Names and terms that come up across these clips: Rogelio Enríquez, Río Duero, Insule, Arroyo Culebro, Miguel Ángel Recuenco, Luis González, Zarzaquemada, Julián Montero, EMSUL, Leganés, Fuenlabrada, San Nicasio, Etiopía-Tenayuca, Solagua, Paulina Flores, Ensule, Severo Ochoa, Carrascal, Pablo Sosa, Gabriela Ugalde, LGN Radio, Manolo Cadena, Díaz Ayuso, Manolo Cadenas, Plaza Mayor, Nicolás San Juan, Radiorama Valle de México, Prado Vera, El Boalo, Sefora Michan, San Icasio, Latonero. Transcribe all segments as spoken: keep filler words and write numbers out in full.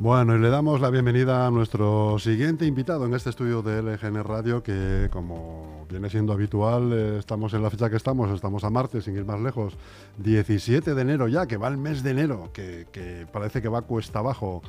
Bueno, y le damos la bienvenida a nuestro siguiente invitado en este estudio de L G N Radio, que como viene siendo habitual, eh, estamos en la fecha que estamos, estamos a martes, sin ir más lejos, diecisiete de enero ya, que va el mes de enero, que, que parece que va cuesta abajo,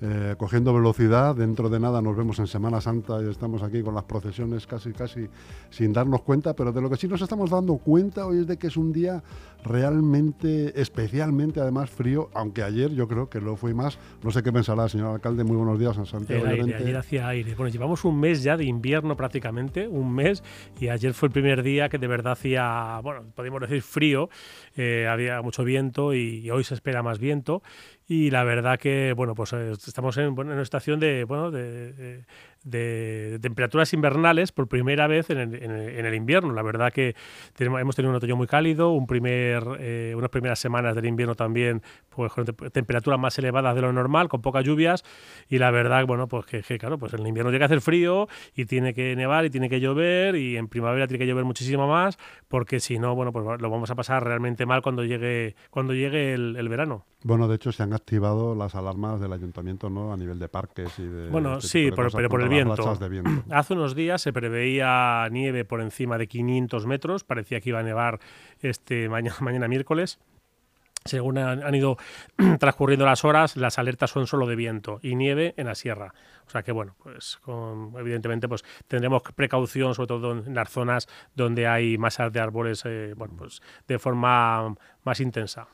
eh, cogiendo velocidad. Dentro de nada nos vemos en Semana Santa y estamos aquí con las procesiones casi casi sin darnos cuenta, pero de lo que sí nos estamos dando cuenta hoy es de que es un día realmente, especialmente además frío, aunque ayer yo creo que lo fue más, no sé qué pensar. Hola, señor alcalde, muy buenos días. Santiago, el aire, ayer hacía aire. Bueno, llevamos un mes ya de invierno prácticamente, un mes, y ayer fue el primer día que de verdad hacía, bueno, podemos decir frío, eh, había mucho viento y, y hoy se espera más viento. Y la verdad que, bueno, pues estamos en, bueno, en una estación de, bueno, de, de, de temperaturas invernales por primera vez en el, en el, en el invierno. La verdad que tenemos, hemos tenido un otoño muy cálido, un primer, eh, unas primeras semanas del invierno también, pues con temperaturas más elevadas de lo normal, con pocas lluvias. Y la verdad, bueno, pues que, que claro, pues en el invierno llega a hacer frío y tiene que nevar y tiene que llover, y en primavera tiene que llover muchísimo más, porque si no, bueno, pues lo vamos a pasar realmente mal cuando llegue, cuando llegue el, el verano. Bueno, de hecho se han activado las alarmas del ayuntamiento, ¿no?, a nivel de parques y de... Bueno, este sí, de por, pero por el viento. viento. Hace unos días se preveía nieve por encima de quinientos metros, parecía que iba a nevar este mañana, mañana miércoles. Según han ido transcurriendo las horas, las alertas son solo de viento y nieve en la sierra. O sea que, bueno, pues con, evidentemente pues tendremos precaución, sobre todo en las zonas donde hay masas de árboles, eh, bueno, pues de forma más intensa.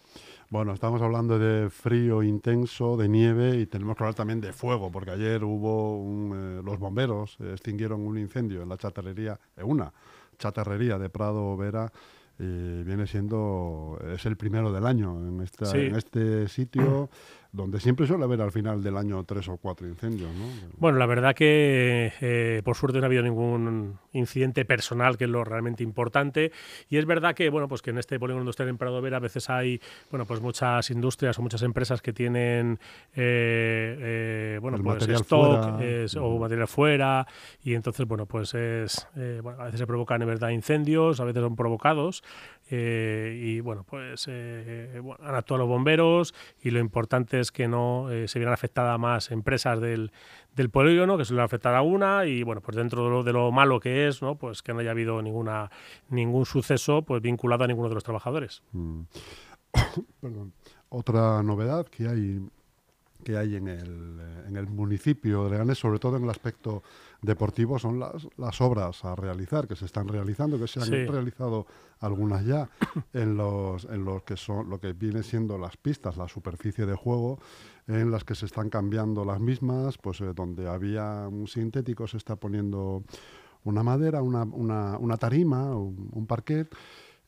Bueno, estamos hablando de frío intenso, de nieve, y tenemos que hablar también de fuego, porque ayer hubo un, eh, los bomberos extinguieron un incendio en la chatarrería, en una chatarrería de Prado Vera. Y viene siendo, es el primero del año en, esta, sí. en este sitio, donde siempre suele haber al final del año tres o cuatro incendios, ¿no? Bueno, la verdad que eh, por suerte no ha habido ningún incidente personal, que es lo realmente importante. Y es verdad que, bueno, pues que en este polígono industrial en Prado Vera a veces hay, bueno, pues muchas industrias o muchas empresas que tienen eh, eh, bueno, el pues stock fuera, es, o material fuera, y entonces, bueno, pues es eh, bueno, a veces se provocan de verdad incendios, a veces son provocados. Eh, y bueno, pues eh, bueno, han actuado los bomberos, y lo importante es que no eh, se vieran afectadas más empresas del, del polígono, que suele afectar a una, y bueno, pues dentro de lo, de lo malo que es, ¿no?, pues que no haya habido ninguna ningún suceso pues vinculado a ninguno de los trabajadores. Mm. Perdón. Otra novedad que hay que hay en el, en el municipio de Leganés, sobre todo en el aspecto deportivo, son las, las obras a realizar, que se están realizando, que se han sí. realizado algunas ya, en los, en los que son lo que viene siendo las pistas, la superficie de juego, en las que se están cambiando las mismas, pues eh, donde había un sintético se está poniendo una madera, una, una, una tarima, un, un parquet.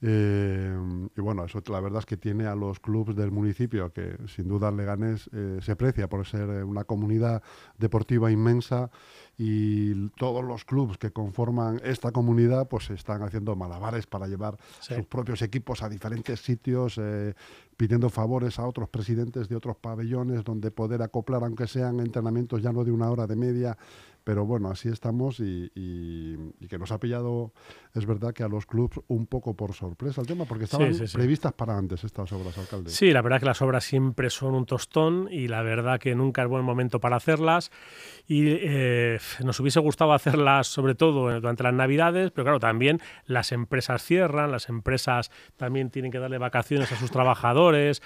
Eh, y bueno, eso la verdad es que tiene a los clubes del municipio, que sin duda Leganés eh, se aprecia por ser una comunidad deportiva inmensa, y todos los clubes que conforman esta comunidad pues están haciendo malabares para llevar sí. sus propios equipos a diferentes sitios, eh, pidiendo favores a otros presidentes de otros pabellones donde poder acoplar, aunque sean entrenamientos ya no de una hora de media, pero bueno, así estamos, y, y, y que nos ha pillado, es verdad que a los clubes un poco por sorpresa el tema, porque estaban sí, sí, sí. previstas para antes estas obras, alcalde. Sí, la verdad que las obras siempre son un tostón, y la verdad que nunca es buen momento para hacerlas, y eh, nos hubiese gustado hacerlas sobre todo durante las Navidades, pero claro, también las empresas cierran, las empresas también tienen que darle vacaciones a sus trabajadores,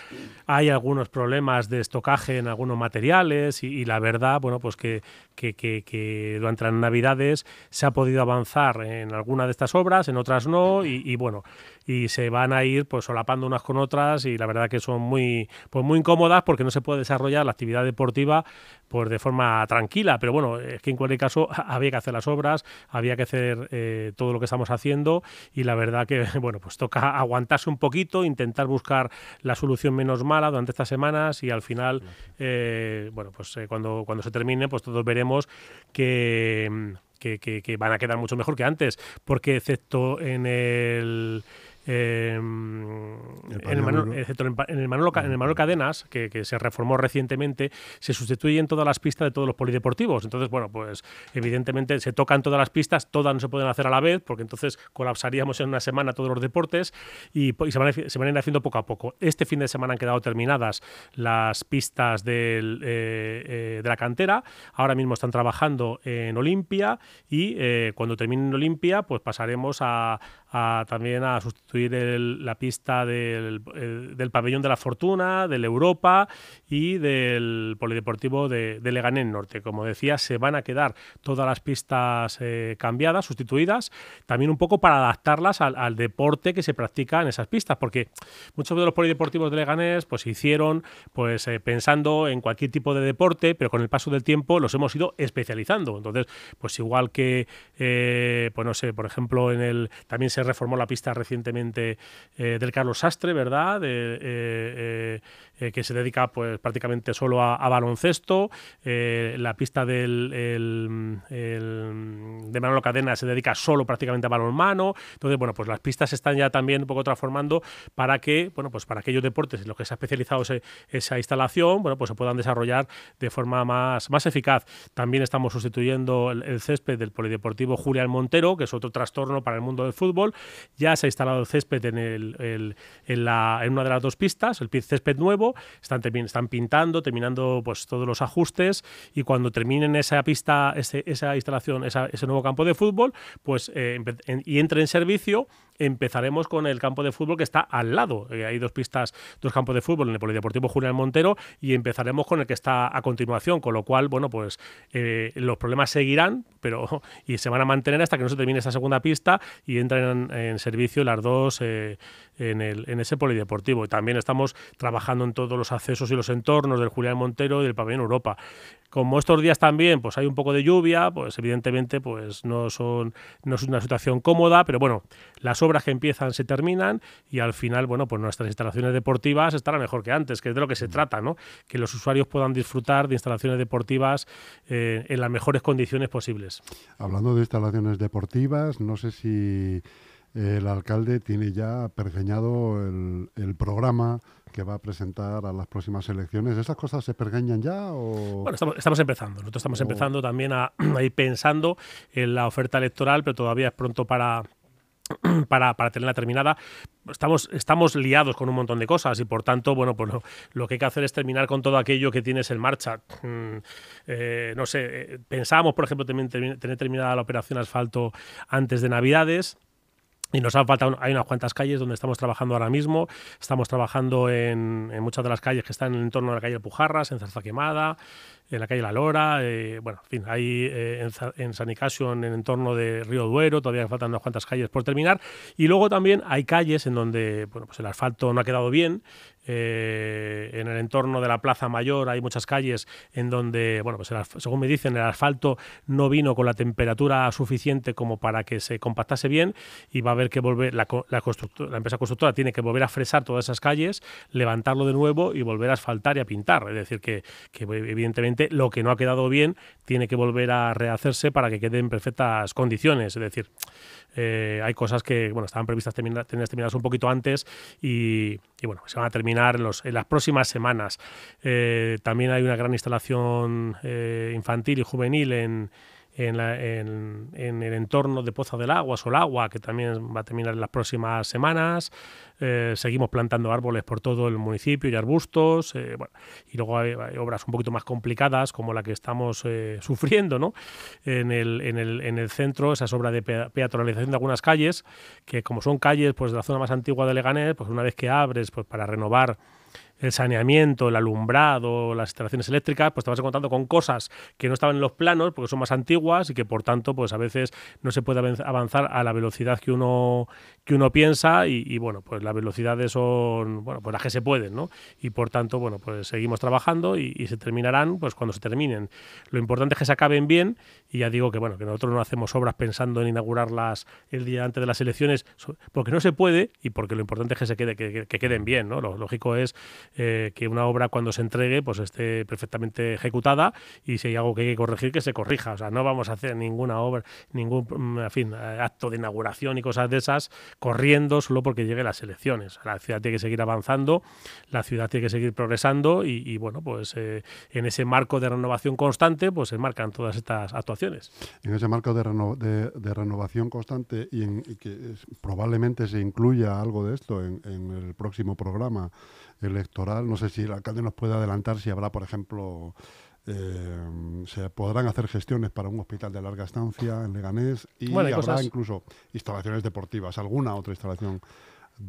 hay algunos problemas de estocaje en algunos materiales, y, y la verdad, bueno, pues que, que, que, que durante las Navidades se ha podido avanzar en alguna de estas obras, en otras no, y, y bueno, y se van a ir pues solapando unas con otras, y la verdad que son muy, pues, muy incómodas, porque no se puede desarrollar la actividad deportiva pues de forma tranquila, pero bueno, es que en cualquier caso había que hacer las obras, había que hacer eh, todo lo que estamos haciendo, y la verdad que, bueno, pues toca aguantarse un poquito, intentar buscar la solución menos mala durante estas semanas, y al final, eh, bueno, pues eh, cuando, cuando se termine, pues todos veremos que, que, que, que van a quedar mucho mejor que antes, porque excepto en el... Eh, en, el en, el Manolo, en, el Manolo, en el Manolo Cadenas, que, que se reformó recientemente, se sustituyen todas las pistas de todos los polideportivos. Entonces, bueno, pues evidentemente se tocan todas las pistas, todas no se pueden hacer a la vez, porque entonces colapsaríamos en una semana todos los deportes y, y se, van, se van a ir haciendo poco a poco. Este fin de semana han quedado terminadas las pistas del, eh, eh, de la cantera. Ahora mismo están trabajando en Olimpia y eh, cuando terminen Olimpia, pues pasaremos a, a también a sustituir el, la pista del, el, del pabellón de la Fortuna, del Europa y del polideportivo de, de Leganés Norte. Como decía, se van a quedar todas las pistas eh, cambiadas, sustituidas, también un poco para adaptarlas al, al deporte que se practica en esas pistas, porque muchos de los polideportivos de Leganés pues se hicieron pues eh, pensando en cualquier tipo de deporte, pero con el paso del tiempo los hemos ido especializando. Entonces, pues igual que eh, pues no sé, por ejemplo, en el también se reformó la pista recientemente eh, del Carlos Sastre, ¿verdad? De, eh, eh, eh, que se dedica pues prácticamente solo a, a baloncesto. Eh, la pista del el, el, de Manolo Cadena se dedica solo prácticamente a balonmano. Entonces, bueno, pues las pistas se están ya también un poco transformando para que, bueno, pues para aquellos deportes en los que se ha especializado ese, esa instalación, bueno, pues se puedan desarrollar de forma más, más eficaz. También estamos sustituyendo el, el césped del polideportivo Julián Montero, que es otro trastorno para el mundo del fútbol. Ya se ha instalado el césped en, el, el, en, la, en una de las dos pistas, el césped nuevo. Están, están pintando, terminando pues todos los ajustes, y cuando terminen esa pista, ese, esa instalación, esa, ese nuevo campo de fútbol, pues eh, en, y entre en servicio, empezaremos con el campo de fútbol que está al lado. Eh, hay dos pistas, dos campos de fútbol en el polideportivo Julián Montero, y empezaremos con el que está a continuación, con lo cual, bueno, pues eh, los problemas seguirán, pero y se van a mantener hasta que no se termine esta segunda pista y entren en, en servicio las dos eh, en, el, en ese polideportivo. Y también estamos trabajando en todos los accesos y los entornos del Julián Montero y del Pabellón Europa. Como estos días también pues hay un poco de lluvia, pues evidentemente pues no son no es una situación cómoda, pero bueno, las obras que empiezan se terminan y al final, bueno, pues nuestras instalaciones deportivas estarán mejor que antes, que es de lo que se trata, ¿no? Que los usuarios puedan disfrutar de instalaciones deportivas eh, en las mejores condiciones posibles. Hablando de instalaciones deportivas, no sé si el alcalde tiene ya pergeñado el, el programa que va a presentar a las próximas elecciones. ¿Esas cosas se pergeñan ya? O... Bueno, estamos, estamos empezando. Nosotros estamos o... empezando también a, a ir pensando en la oferta electoral, pero todavía es pronto para... Para, para tenerla terminada. Estamos, estamos liados con un montón de cosas y por tanto, bueno, pues lo, lo que hay que hacer es terminar con todo aquello que tienes en marcha. Mm, eh, no sé, eh, pensábamos, por ejemplo, también ter- tener terminada la operación asfalto antes de Navidades. Y nos han faltado, hay unas cuantas calles donde estamos trabajando ahora mismo. Estamos trabajando en, en muchas de las calles que están en el entorno de la calle Pujarras, en Zarzaquemada, en la calle La Lora, eh, bueno, en fin, hay eh, en, en San Icasio, en el entorno de Río Duero, todavía faltan unas cuantas calles por terminar. Y luego también hay calles en donde, bueno, pues el asfalto no ha quedado bien. Eh, en el entorno de la Plaza Mayor hay muchas calles en donde, bueno, pues el, según me dicen, el asfalto no vino con la temperatura suficiente como para que se compactase bien, y va a haber que volver, la, la, la empresa constructora tiene que volver a fresar todas esas calles, levantarlo de nuevo y volver a asfaltar y a pintar. Es decir, que, que evidentemente lo que no ha quedado bien tiene que volver a rehacerse para que quede en perfectas condiciones. Es decir, eh, hay cosas que, bueno, estaban previstas terminar, terminadas un poquito antes y, y bueno, se van a terminar En, los, en las próximas semanas. Eh, también hay una gran instalación eh, infantil y juvenil en, en, la, en, en el entorno de Poza del Agua, Solagua, que también va a terminar en las próximas semanas. Eh, seguimos plantando árboles por todo el municipio y arbustos. Eh, bueno, y luego hay, hay obras un poquito más complicadas, como la que estamos eh, sufriendo, ¿no? En el, en, el, en el centro, esas obras de pe peatonalización de algunas calles, que como son calles pues, de la zona más antigua de Leganés, pues una vez que abres pues, para renovar el saneamiento, el alumbrado, las instalaciones eléctricas, pues te vas encontrando con cosas que no estaban en los planos porque son más antiguas y que por tanto pues a veces no se puede avanzar a la velocidad que uno que uno piensa y, y bueno, pues las velocidades son, bueno, pues las que se pueden, ¿no? Y por tanto, bueno, pues seguimos trabajando y, y se terminarán pues cuando se terminen. Lo importante es que se acaben bien y ya digo que, bueno, que nosotros no hacemos obras pensando en inaugurarlas el día antes de las elecciones porque no se puede y porque lo importante es que se quede, que, que queden bien, ¿no? Lo lógico es eh, que una obra cuando se entregue pues esté perfectamente ejecutada, y si hay algo que hay que corregir, que se corrija. O sea, no vamos a hacer ninguna obra, ningún en fin, acto de inauguración y cosas de esas corriendo solo porque lleguen las elecciones. La ciudad tiene que seguir avanzando, la ciudad tiene que seguir progresando y, y bueno, pues eh, en ese marco de renovación constante pues se marcan todas estas actuaciones. En ese marco de, reno, de, de renovación constante y, en, y que es, probablemente se incluya algo de esto en, en el próximo programa electoral. No sé si el alcalde nos puede adelantar si habrá, por ejemplo, eh, se podrán hacer gestiones para un hospital de larga estancia en Leganés y bueno, habrá cosas, incluso instalaciones deportivas, alguna otra instalación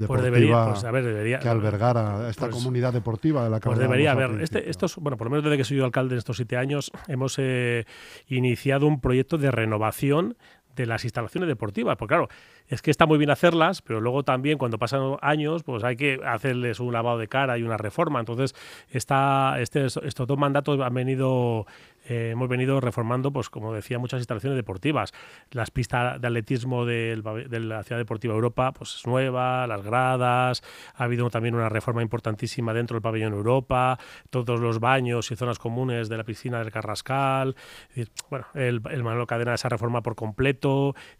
Pues debería, pues, a ver, debería que albergara esta pues, comunidad deportiva de la que Pues debería haber. Este, estos, bueno, por lo menos desde que soy yo alcalde en estos siete años, hemos eh, iniciado un proyecto de renovación de las instalaciones deportivas, porque claro, es que está muy bien hacerlas, pero luego también cuando pasan años, pues hay que hacerles un lavado de cara y una reforma. Entonces, esta, este, estos dos mandatos han venido, eh, hemos venido reformando, pues como decía, muchas instalaciones deportivas. Las pistas de atletismo del, de la Ciudad Deportiva Europa, pues es nueva, las gradas, ha habido también una reforma importantísima dentro del Pabellón Europa, todos los baños y zonas comunes de la piscina del Carrascal. Es decir, bueno, el, el Manolo Cadena se ha reformado por completo.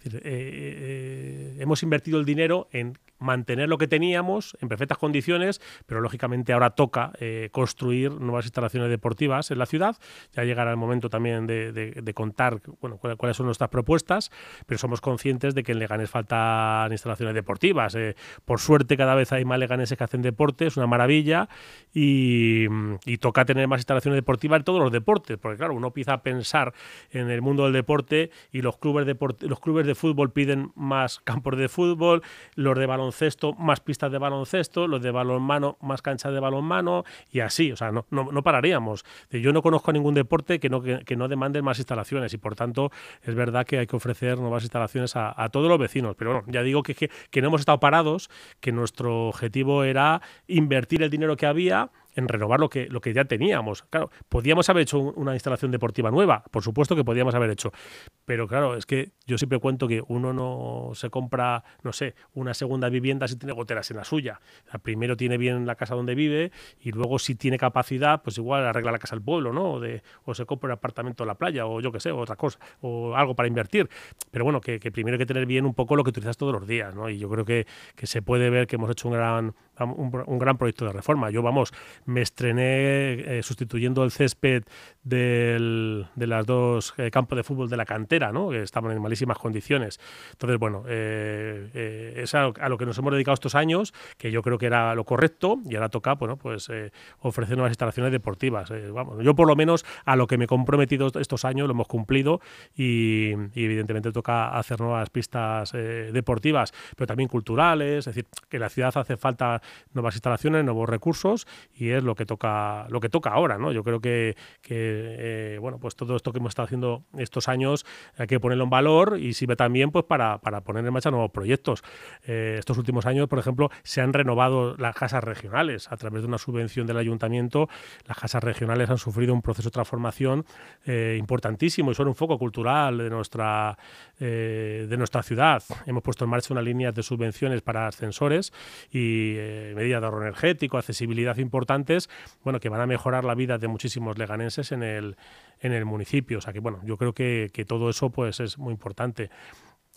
Eh, eh, hemos invertido el dinero en mantener lo que teníamos en perfectas condiciones, pero lógicamente ahora toca eh, construir nuevas instalaciones deportivas en la ciudad. Ya llegará el momento también de, de, de contar bueno, cuáles son nuestras propuestas, pero somos conscientes de que en Leganés faltan instalaciones deportivas. Eh, por suerte cada vez hay más leganeses que hacen deporte, es una maravilla, y, y toca tener más instalaciones deportivas en todos los deportes, porque claro, uno empieza a pensar en el mundo del deporte y los clubes deportivos, los clubes de fútbol piden más campos de fútbol, los de baloncesto más pistas de baloncesto, los de balonmano más canchas de balonmano y así, o sea, no, no, no pararíamos. Yo no conozco ningún deporte que no, que, que no demande más instalaciones y por tanto es verdad que hay que ofrecer nuevas instalaciones a, a todos los vecinos, pero bueno, ya digo que, que, que no hemos estado parados, que nuestro objetivo era invertir el dinero que había en renovar lo que, lo que ya teníamos. Claro, podíamos haber hecho un, una instalación deportiva nueva, por supuesto que podíamos haber hecho, pero claro, es que yo siempre cuento que uno no se compra, no sé, una segunda vivienda si tiene goteras en la suya. O sea, primero tiene bien la casa donde vive y luego si tiene capacidad, pues igual arregla la casa al pueblo, ¿no? O, de, o se compra un apartamento en la playa o yo qué sé, otra cosa, o algo para invertir. Pero bueno, que, que primero hay que tener bien un poco lo que utilizas todos los días, ¿no? Y yo creo que, que se puede ver que hemos hecho un gran, un, un gran proyecto de reforma. Yo, vamos, me estrené eh, sustituyendo el césped del, de los dos eh, campos de fútbol de la cantera, ¿no? Que estaban en malísimas condiciones. Entonces, bueno, eh, eh, es a, a lo que nos hemos dedicado estos años, que yo creo que era lo correcto, y ahora toca bueno, pues, eh, ofrecer nuevas instalaciones deportivas. Eh, vamos, yo por lo menos a lo que me he comprometido estos años lo hemos cumplido y, y evidentemente toca hacer nuevas pistas eh, deportivas, pero también culturales, es decir, que en la ciudad hace falta nuevas instalaciones, nuevos recursos y es lo que toca lo que toca ahora, ¿no? Yo creo que, que eh, bueno, pues todo esto que hemos estado haciendo estos años hay que ponerlo en valor y sirve también pues para, para poner en marcha nuevos proyectos. Eh, estos últimos años, por ejemplo, se han renovado las casas regionales a través de una subvención del ayuntamiento. Las casas regionales han sufrido un proceso de transformación eh, importantísimo y son un foco cultural de nuestra, eh, de nuestra ciudad. Hemos puesto en marcha una línea de subvenciones para ascensores y eh, medidas de ahorro energético, accesibilidad importante, bueno, que van a mejorar la vida de muchísimos leganenses en el, en el municipio. O sea que, bueno, yo creo que, que todo eso pues, es muy importante.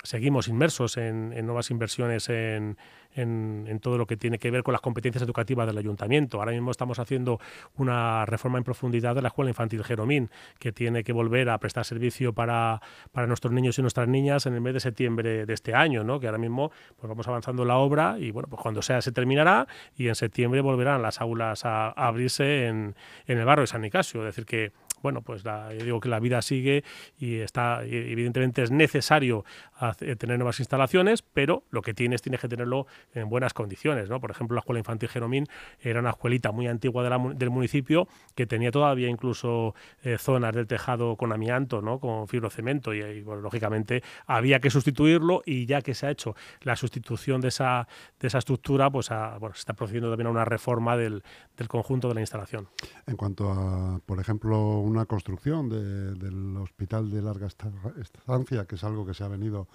Seguimos inmersos en, en nuevas inversiones en, en, en todo lo que tiene que ver con las competencias educativas del ayuntamiento. Ahora mismo estamos haciendo una reforma en profundidad de la Escuela Infantil Jeromín, que tiene que volver a prestar servicio para, para nuestros niños y nuestras niñas en el mes de septiembre de este año, ¿no? Que ahora mismo pues, vamos avanzando la obra y bueno, pues cuando sea se terminará y en septiembre volverán las aulas a, a abrirse en, en el barrio de San Nicasio. Es decir que bueno, pues la, yo digo que la vida sigue y está, evidentemente es necesario hacer, tener nuevas instalaciones, pero lo que tienes, tienes que tenerlo en buenas condiciones, ¿no? Por ejemplo, la Escuela Infantil Jeromín era una escuelita muy antigua de la, del municipio que tenía todavía incluso eh, zonas del tejado con amianto, ¿no? Con fibrocemento y, y bueno, lógicamente había que sustituirlo y ya que se ha hecho la sustitución de esa, de esa estructura, pues a, bueno, se está procediendo también a una reforma del, del conjunto de la instalación. En cuanto a, por ejemplo, un una construcción de, del hospital de larga estancia, que es algo que se ha venido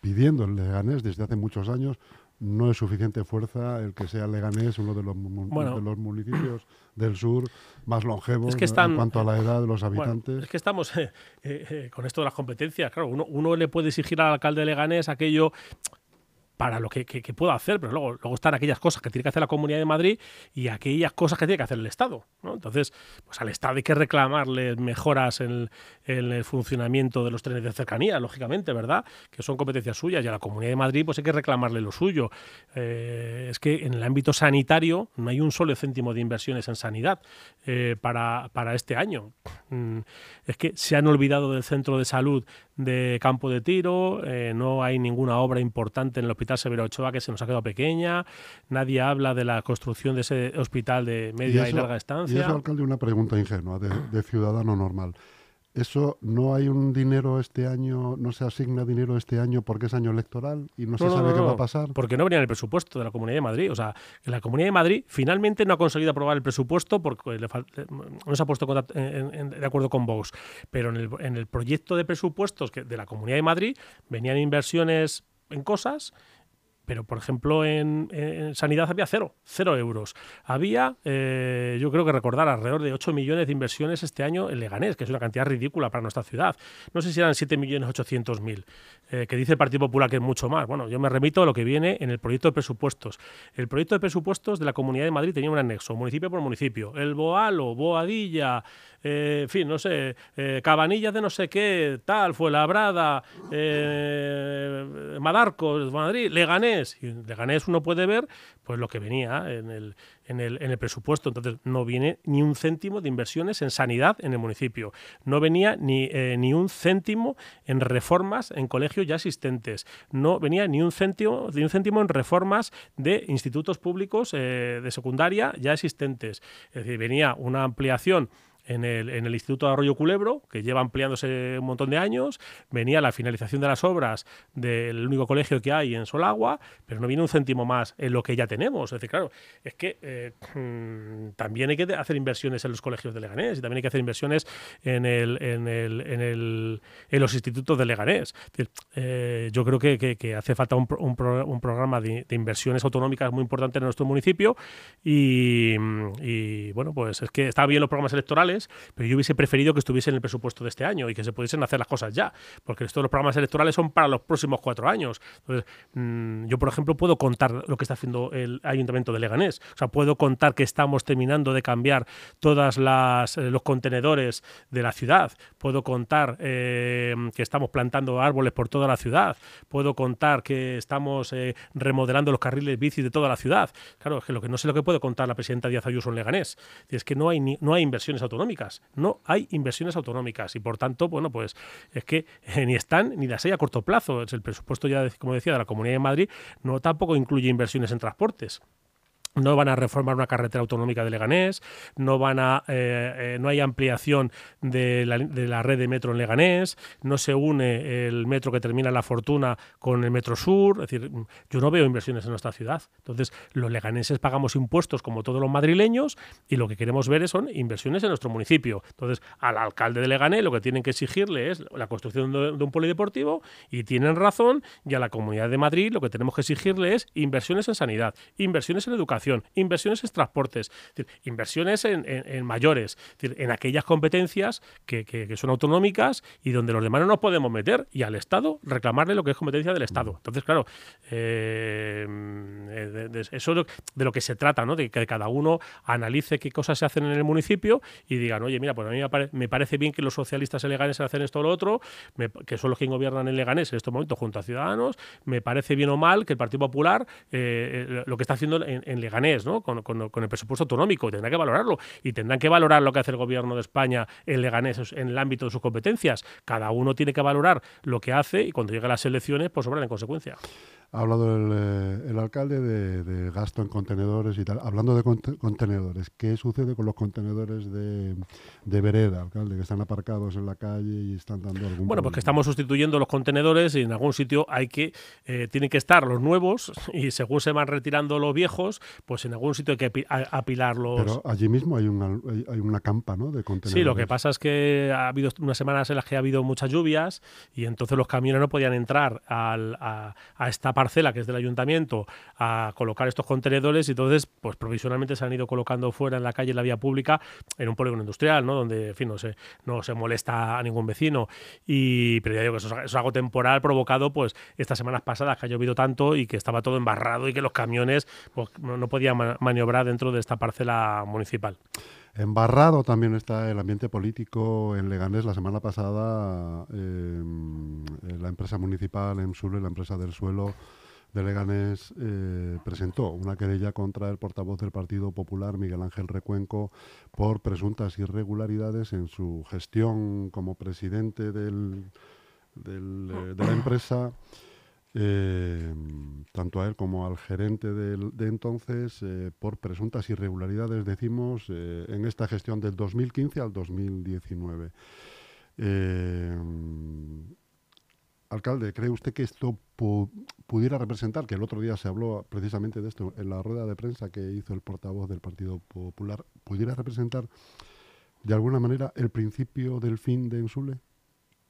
pidiendo en Leganés desde hace muchos años. no es suficiente fuerza el que sea Leganés uno de los, bueno, de los municipios del sur más longevos es que están, en cuanto a la edad de los habitantes. Bueno, es que estamos eh, eh, eh, con esto de las competencias. Claro, uno, uno le puede exigir al alcalde de Leganés aquello para lo que, que, que pueda hacer, pero luego, luego están aquellas cosas que tiene que hacer la Comunidad de Madrid y aquellas cosas que tiene que hacer el Estado, ¿no? Entonces, pues al Estado hay que reclamarle mejoras en el, en el funcionamiento de los trenes de cercanía, lógicamente, ¿verdad? Que son competencias suyas. Y a la Comunidad de Madrid pues hay que reclamarle lo suyo. Eh, es que en el ámbito sanitario no hay un solo céntimo de inversiones en sanidad eh, para, para este año. Mm, es que se han olvidado del centro de salud de Campo de Tiro, eh, no hay ninguna obra importante en el hospital Severo Ochoa, que se nos ha quedado pequeña, nadie habla de la construcción de ese hospital de media y, eso, y larga estancia. Y eso, alcalde, una pregunta ingenua de, de ciudadano normal. ¿Eso no hay un dinero este año, no se asigna dinero este año porque es año electoral y no, no se sabe no, no, qué va a pasar? Porque no venía en el presupuesto de la Comunidad de Madrid. O sea, la Comunidad de Madrid finalmente no ha conseguido aprobar el presupuesto porque le fal... no se ha puesto en, en, de acuerdo con Vox. Pero en el, en el proyecto de presupuestos que, de la Comunidad de Madrid venían inversiones en cosas, pero por ejemplo en, en sanidad había cero, cero euros. Había, eh, yo creo que recordar, alrededor de ocho millones de inversiones este año en Leganés, que es una cantidad ridícula para nuestra ciudad. No sé si eran siete millones ochocientos mil, eh, que dice el Partido Popular que es mucho más. Bueno, yo me remito a lo que viene en el proyecto de presupuestos. El proyecto de presupuestos de la Comunidad de Madrid tenía un anexo, municipio por municipio. El Boalo, Boadilla, eh, en fin, no sé, eh, Cabanillas de no sé qué, tal, Fuenlabrada, eh, Madarcos, Madrid, Leganés. Y Leganés uno puede ver pues lo que venía en el, en, el, en el presupuesto. Entonces no viene ni un céntimo de inversiones en sanidad en el municipio. No venía ni, eh, ni un céntimo en reformas en colegios ya existentes. No venía ni un céntimo, ni un céntimo en reformas de institutos públicos eh, de secundaria ya existentes. Es decir, venía una ampliación En el, en el Instituto de Arroyo Culebro, que lleva ampliándose un montón de años, venía la finalización de las obras del único colegio que hay en Solagua, pero no viene un céntimo más en lo que ya tenemos. Es decir, claro, es que eh, también hay que hacer inversiones en los colegios de Leganés y también hay que hacer inversiones en, el, en, el, en, el, en los institutos de Leganés. Es decir, eh, yo creo que, que, que hace falta un, un, pro, un programa de, de inversiones autonómicas muy importante en nuestro municipio y, y, bueno, pues es que están bien los programas electorales, pero yo hubiese preferido que estuviese en el presupuesto de este año y que se pudiesen hacer las cosas ya, porque estos los programas electorales son para los próximos cuatro años. Entonces, mmm, yo, por ejemplo, puedo contar lo que está haciendo el Ayuntamiento de Leganés. O sea, puedo contar que estamos terminando de cambiar todas las eh, los contenedores de la ciudad. Puedo contar eh, que estamos plantando árboles por toda la ciudad. Puedo contar que estamos eh, remodelando los carriles bici de toda la ciudad. Claro, es que lo que no sé lo que puede contar la presidenta Díaz Ayuso en Leganés. Es que no hay ni, no hay inversiones autonómicas. No hay inversiones autonómicas y, por tanto, bueno, pues es que eh, ni están ni las hay a corto plazo. El presupuesto, ya de, como decía, de la Comunidad de Madrid no tampoco incluye inversiones en transportes. No van a reformar una carretera autonómica de Leganés, no van a, eh, eh, no hay ampliación de la, de la red de metro en Leganés, no se une el metro que termina en La Fortuna con el metro sur. Es decir, yo no veo inversiones en nuestra ciudad. Entonces, los leganeses pagamos impuestos como todos los madrileños y lo que queremos ver son inversiones en nuestro municipio. Entonces, al alcalde de Leganés lo que tienen que exigirle es la construcción de, de un polideportivo y tienen razón, y a la Comunidad de Madrid lo que tenemos que exigirle es inversiones en sanidad, inversiones en educación, inversiones en transportes, es decir, inversiones en, en, en mayores, es decir, en aquellas competencias que, que, que son autonómicas y donde los demás no nos podemos meter, y al Estado reclamarle lo que es competencia del Estado. Entonces, claro, eh, de, de, eso es de lo que se trata, ¿no? De que cada uno analice qué cosas se hacen en el municipio y digan, oye, mira, pues a mí me, pare, me parece bien que los socialistas en Leganés hacen esto o lo otro, me, que son los que gobiernan en Leganés en estos momentos junto a Ciudadanos. Me parece bien o mal que el Partido Popular eh, lo que está haciendo en, en Leganés, ¿no? Con, con, con el presupuesto autonómico, tendrán que valorarlo y tendrán que valorar lo que hace el Gobierno de España en Leganés en el ámbito de sus competencias. Cada uno tiene que valorar lo que hace y cuando lleguen las elecciones, pues obran en consecuencia. Ha hablado el, el alcalde de, de gasto en contenedores y tal. Hablando de contenedores, ¿qué sucede con los contenedores de, de vereda, alcalde, que están aparcados en la calle y están dando algún problema? Bueno, pues que estamos sustituyendo los contenedores y en algún sitio hay que eh, tienen que estar los nuevos y según se van retirando los viejos, pues en algún sitio hay que apilarlos. Pero allí mismo hay una, hay una campa, ¿no?, de contenedores. Sí, lo que pasa es que ha habido unas semanas en las que ha habido muchas lluvias y entonces los camiones no podían entrar al, a, a esta parcela que es del ayuntamiento a colocar estos contenedores, y entonces pues provisionalmente se han ido colocando fuera en la calle, en la vía pública, en un polígono industrial, ¿no? Donde, en fin, no se, no se molesta a ningún vecino. Y, pero ya digo que eso es algo temporal provocado pues estas semanas pasadas que ha llovido tanto y que estaba todo embarrado y que los camiones pues, no podían maniobrar dentro de esta parcela municipal. Embarrado también está el ambiente político en Leganés. La semana pasada eh, la empresa municipal EMSUL, la empresa del suelo de Leganés, eh, presentó una querella contra el portavoz del Partido Popular, Miguel Ángel Recuenco, por presuntas irregularidades en su gestión como presidente del, del, eh, de la empresa. Eh, tanto a él como al gerente de, de entonces, eh, por presuntas irregularidades, decimos, eh, en esta gestión del dos mil quince al dos mil diecinueve. Eh, alcalde, ¿cree usted que esto pu pudiera representar? Que el otro día se habló precisamente de esto en la rueda de prensa que hizo el portavoz del Partido Popular. ¿Pudiera representar de alguna manera el principio del fin de Insule?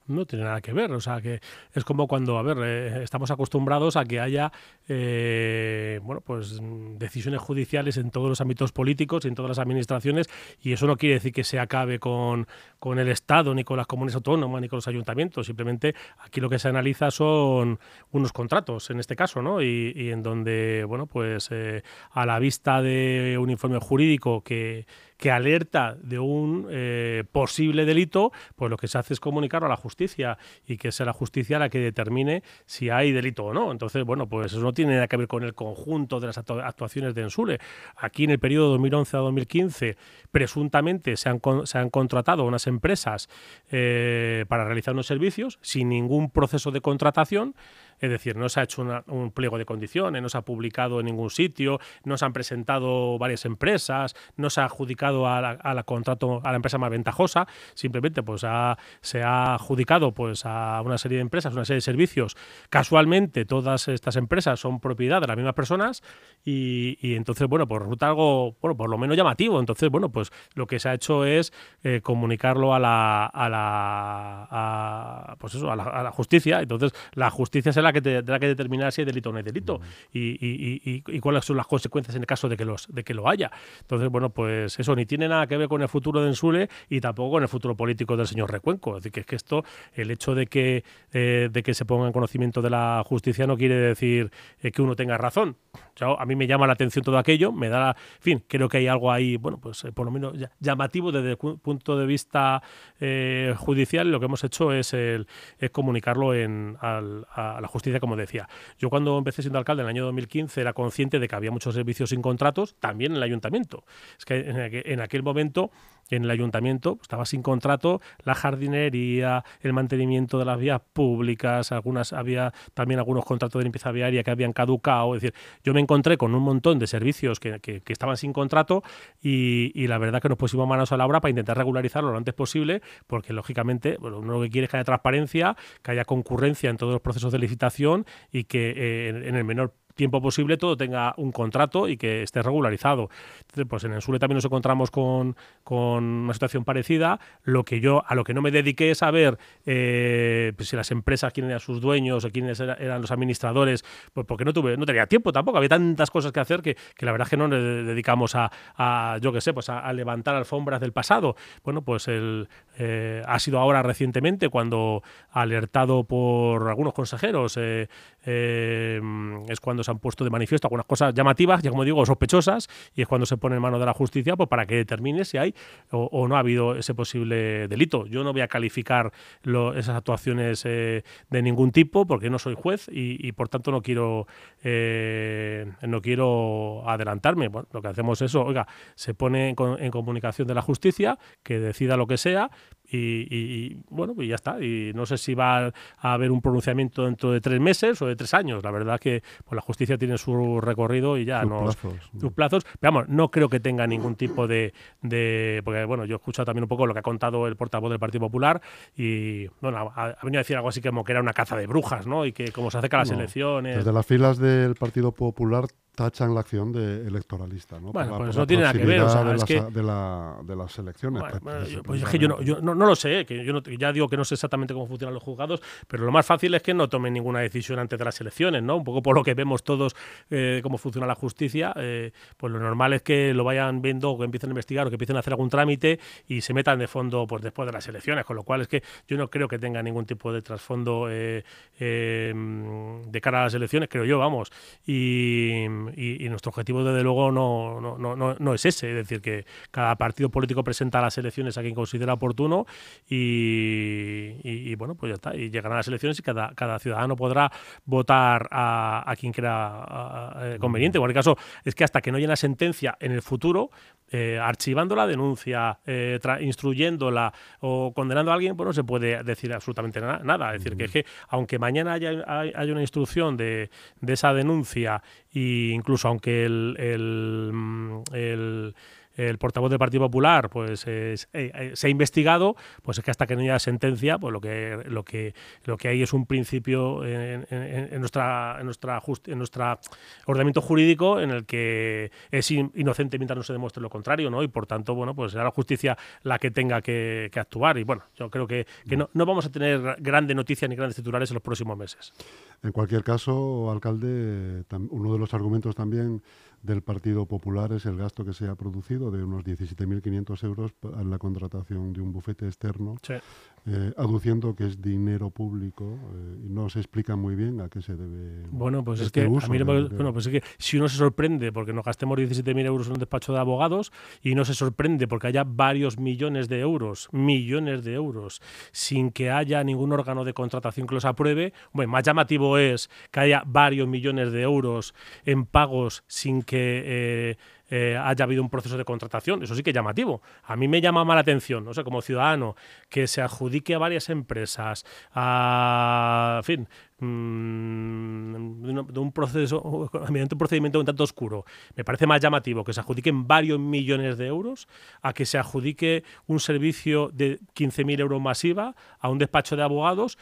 No tiene nada que ver, o sea, que es como cuando, a ver, eh, estamos acostumbrados a que haya, eh, bueno, pues decisiones judiciales en todos los ámbitos políticos y en todas las administraciones, y eso no quiere decir que se acabe con, con el Estado, ni con las comunidades autónomas, ni con los ayuntamientos, simplemente aquí lo que se analiza son unos contratos, en este caso, ¿no? Y, y en donde, bueno, pues eh, a la vista de un informe jurídico que... que alerta de un eh, posible delito, pues lo que se hace es comunicarlo a la justicia y que sea la justicia la que determine si hay delito o no. Entonces, bueno, pues eso no tiene nada que ver con el conjunto de las actuaciones de Ensule. Aquí en el periodo dos mil once a dos mil quince, presuntamente se han, se han contratado unas empresas eh, para realizar unos servicios sin ningún proceso de contratación. Es decir, no se ha hecho una, un pliego de condiciones, no se ha publicado en ningún sitio, no se han presentado varias empresas, no se ha adjudicado a la, a la, contrato, a la empresa más ventajosa, simplemente pues ha, se ha adjudicado pues, a una serie de empresas, una serie de servicios. Casualmente todas estas empresas son propiedad de las mismas personas y, y entonces, bueno, pues resulta algo, bueno, por lo menos llamativo. Entonces, bueno, pues lo que se ha hecho es eh, comunicarlo a la, a la, a, pues eso, a la, a la justicia. Entonces, la justicia se la que tendrá que determinar si hay delito o no hay delito y, y, y, y cuáles son las consecuencias en el caso de que, los, de que lo haya. Entonces, bueno, pues eso ni tiene nada que ver con el futuro de Ensule y tampoco con el futuro político del señor Recuenco. Es decir, que es que esto, el hecho de que, eh, de que se ponga en conocimiento de la justicia no quiere decir eh, que uno tenga razón. O sea, a mí me llama la atención todo aquello, me da, la, en fin, creo que hay algo ahí, bueno, pues eh, por lo menos llamativo desde el punto de vista eh, judicial. Lo que hemos hecho es, el, es comunicarlo en, al, a la justicia. Justicia, como decía. Yo cuando empecé siendo alcalde en el año dos mil quince era consciente de que había muchos servicios sin contratos, también en el ayuntamiento. Es que en aquel momento en el ayuntamiento estaba sin contrato la jardinería, el mantenimiento de las vías públicas, algunas había también algunos contratos de limpieza viaria que habían caducado. Es decir, yo me encontré con un montón de servicios que, que, que estaban sin contrato y, y la verdad que nos pusimos manos a la obra para intentar regularizarlo lo antes posible, porque lógicamente bueno, uno lo que quiere es que haya transparencia, que haya concurrencia en todos los procesos de licitación y que eh, en, en el menor tiempo posible todo tenga un contrato y que esté regularizado. Entonces, pues en Ensule también nos encontramos con, con una situación parecida. Lo que yo, a lo que no me dediqué es saber eh, pues si las empresas, quiénes eran sus dueños o quiénes era, eran los administradores, pues porque no tuve, no tenía tiempo tampoco. Había tantas cosas que hacer que, que la verdad es que no nos dedicamos a, a yo qué sé, pues a, a levantar alfombras del pasado. Bueno, pues el, eh, ha sido ahora recientemente cuando, alertado por algunos consejeros, eh, eh, es cuando han puesto de manifiesto algunas cosas llamativas, ya como digo, sospechosas, y es cuando se pone en manos de la justicia pues para que determine si hay o, o no ha habido ese posible delito. Yo no voy a calificar lo, esas actuaciones eh, de ningún tipo porque no soy juez y, y por tanto no quiero eh, no quiero adelantarme. Bueno, lo que hacemos es eso, oiga, se pone en, en comunicación de la justicia, que decida lo que sea. Y, y, y bueno, pues ya está. Y no sé si va a haber un pronunciamiento dentro de tres meses o de tres años. La verdad que pues, la justicia tiene su recorrido y ya sus nos, plazos. Sus plazos. Pero vamos, no creo que tenga ningún tipo de, de... Porque bueno, yo he escuchado también un poco lo que ha contado el portavoz del Partido Popular y bueno, ha, ha venido a decir algo así como que era una caza de brujas, ¿no? Y que como se acerca a las no, elecciones... Desde las filas del Partido Popular tachan la acción de electoralista, ¿no? Bueno, la, pues no tiene nada que ver, o sea, de, es las, que... de, la, de las elecciones. Bueno, bueno, yo, pues es que yo, no, yo no, no lo sé, que yo no, ya digo que no sé exactamente cómo funcionan los juzgados, pero lo más fácil es que no tomen ninguna decisión antes de las elecciones, ¿no? Un poco por lo que vemos todos eh, cómo funciona la justicia, eh, pues lo normal es que lo vayan viendo, o que empiecen a investigar, o que empiecen a hacer algún trámite y se metan de fondo pues después de las elecciones, con lo cual es que yo no creo que tenga ningún tipo de trasfondo eh, eh, de cara a las elecciones, creo yo, vamos, y... Y, y nuestro objetivo, desde luego, no, no, no, no es ese. Es decir, que cada partido político presenta las elecciones a quien considera oportuno y, y, y bueno, pues ya está. Y llegarán las elecciones y cada, cada ciudadano podrá votar a, a quien crea a, a, conveniente. En cualquier caso, es que hasta que no llegue la sentencia en el futuro, eh, archivando la denuncia, eh, instruyéndola o condenando a alguien, pues no se puede decir absolutamente na nada. Es decir, que es que aunque mañana haya, haya una instrucción de, de esa denuncia y incluso aunque el, el, el, el portavoz del Partido Popular pues es, eh, se ha investigado, pues es que hasta que no haya sentencia, pues lo que lo que lo que hay es un principio en, en, en nuestra en nuestra just, en nuestra ordenamiento jurídico en el que es inocente mientras no se demuestre lo contrario, ¿no? Y por tanto, bueno, pues será la justicia la que tenga que, que actuar. Y bueno, yo creo que, que no, no vamos a tener grandes noticias ni grandes titulares en los próximos meses. En cualquier caso, alcalde, uno de los argumentos también del Partido Popular es el gasto que se ha producido de unos diecisiete mil quinientos euros en la contratación de un bufete externo, sí, eh, aduciendo que es dinero público, eh, y no se explica muy bien a qué se debe. Bueno, pues este es que a mí no, de... bueno, pues es que si uno se sorprende porque nos gastemos diecisiete mil euros en un despacho de abogados y no se sorprende porque haya varios millones de euros, millones de euros, sin que haya ningún órgano de contratación que los apruebe, bueno, más llamativo es que haya varios millones de euros en pagos sin que eh, eh, haya habido un proceso de contratación. Eso sí que es llamativo. A mí me llama más la atención, o sea, como ciudadano, que se adjudique a varias empresas, a, en fin, mmm, de un proceso, mediante un procedimiento un tanto oscuro. Me parece más llamativo que se adjudiquen varios millones de euros a que se adjudique un servicio de quince mil euros masiva a un despacho de abogados.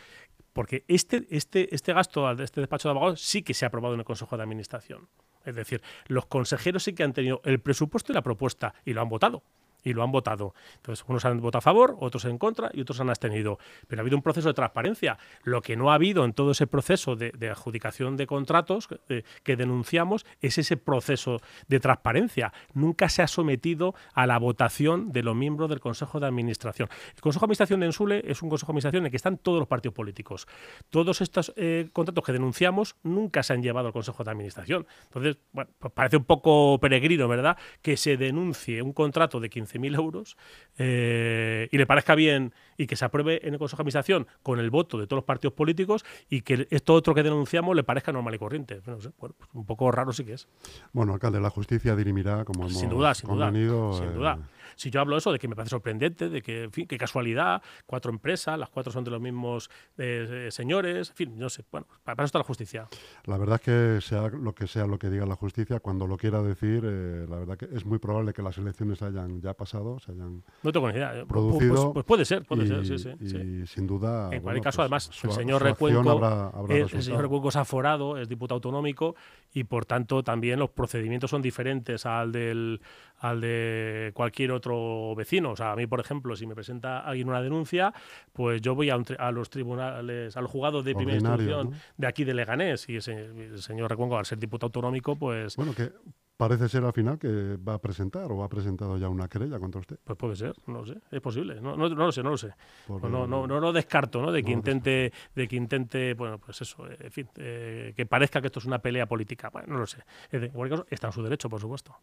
Porque este, este, este gasto de este despacho de abogados sí que se ha aprobado en el Consejo de Administración. Es decir, los consejeros sí que han tenido el presupuesto y la propuesta y lo han votado. Y lo han votado. Entonces, unos han votado a favor, otros en contra y otros han abstenido. Pero ha habido un proceso de transparencia. Lo que no ha habido en todo ese proceso de, de adjudicación de contratos eh, que denunciamos es ese proceso de transparencia. Nunca se ha sometido a la votación de los miembros del Consejo de Administración. El Consejo de Administración de Insule es un Consejo de Administración en el que están todos los partidos políticos. Todos estos eh, contratos que denunciamos nunca se han llevado al Consejo de Administración. Entonces, bueno, pues parece un poco peregrino, ¿verdad?, que se denuncie un contrato de quince mil euros eh, y le parezca bien y que se apruebe en el Consejo de Administración con el voto de todos los partidos políticos y que esto otro que denunciamos le parezca normal y corriente. Bueno, pues un poco raro sí que es. Bueno, alcalde, la justicia dirimirá como hemos sin duda, sin convenido, duda, sin eh... duda. Si yo hablo eso de que me parece sorprendente, de que, en fin, qué casualidad, cuatro empresas, las cuatro son de los mismos eh, señores, en fin, no sé, bueno, para eso está la justicia. La verdad es que sea lo que sea lo que diga la justicia, cuando lo quiera decir, eh, la verdad que es muy probable que las elecciones hayan ya pasado, se hayan no tengo ni idea. Producido. Pues, pues puede ser, puede y, ser, sí, sí. Y sí. Sin duda... En cualquier bueno, caso, pues, además, su, el señor Recuenco habrá, habrá el, el señor Recuenco es aforado, es diputado autonómico y, por tanto, también los procedimientos son diferentes al del... al de cualquier otro vecino. O sea, a mí, por ejemplo, si me presenta alguien una denuncia, pues yo voy a, un tri a los tribunales, a los juzgados de primera instrucción, ¿no?, de aquí de Leganés. Y ese, el señor Recuenco, al ser diputado autonómico, pues... Bueno, que parece ser al final que va a presentar o ha presentado ya una querella contra usted. Pues puede ser, no lo sé, es posible. No, no, no lo sé, no lo sé. Pues no, no, no lo descarto, ¿no?, de que no intente, de que intente, bueno, pues eso, en fin, eh, que parezca que esto es una pelea política. Bueno, no lo sé. Es de, en cualquier caso, está en su derecho, por supuesto.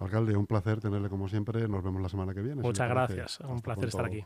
Alcalde, un placer tenerle como siempre. Nos vemos la semana que viene. Muchas gracias. Un placer estar aquí.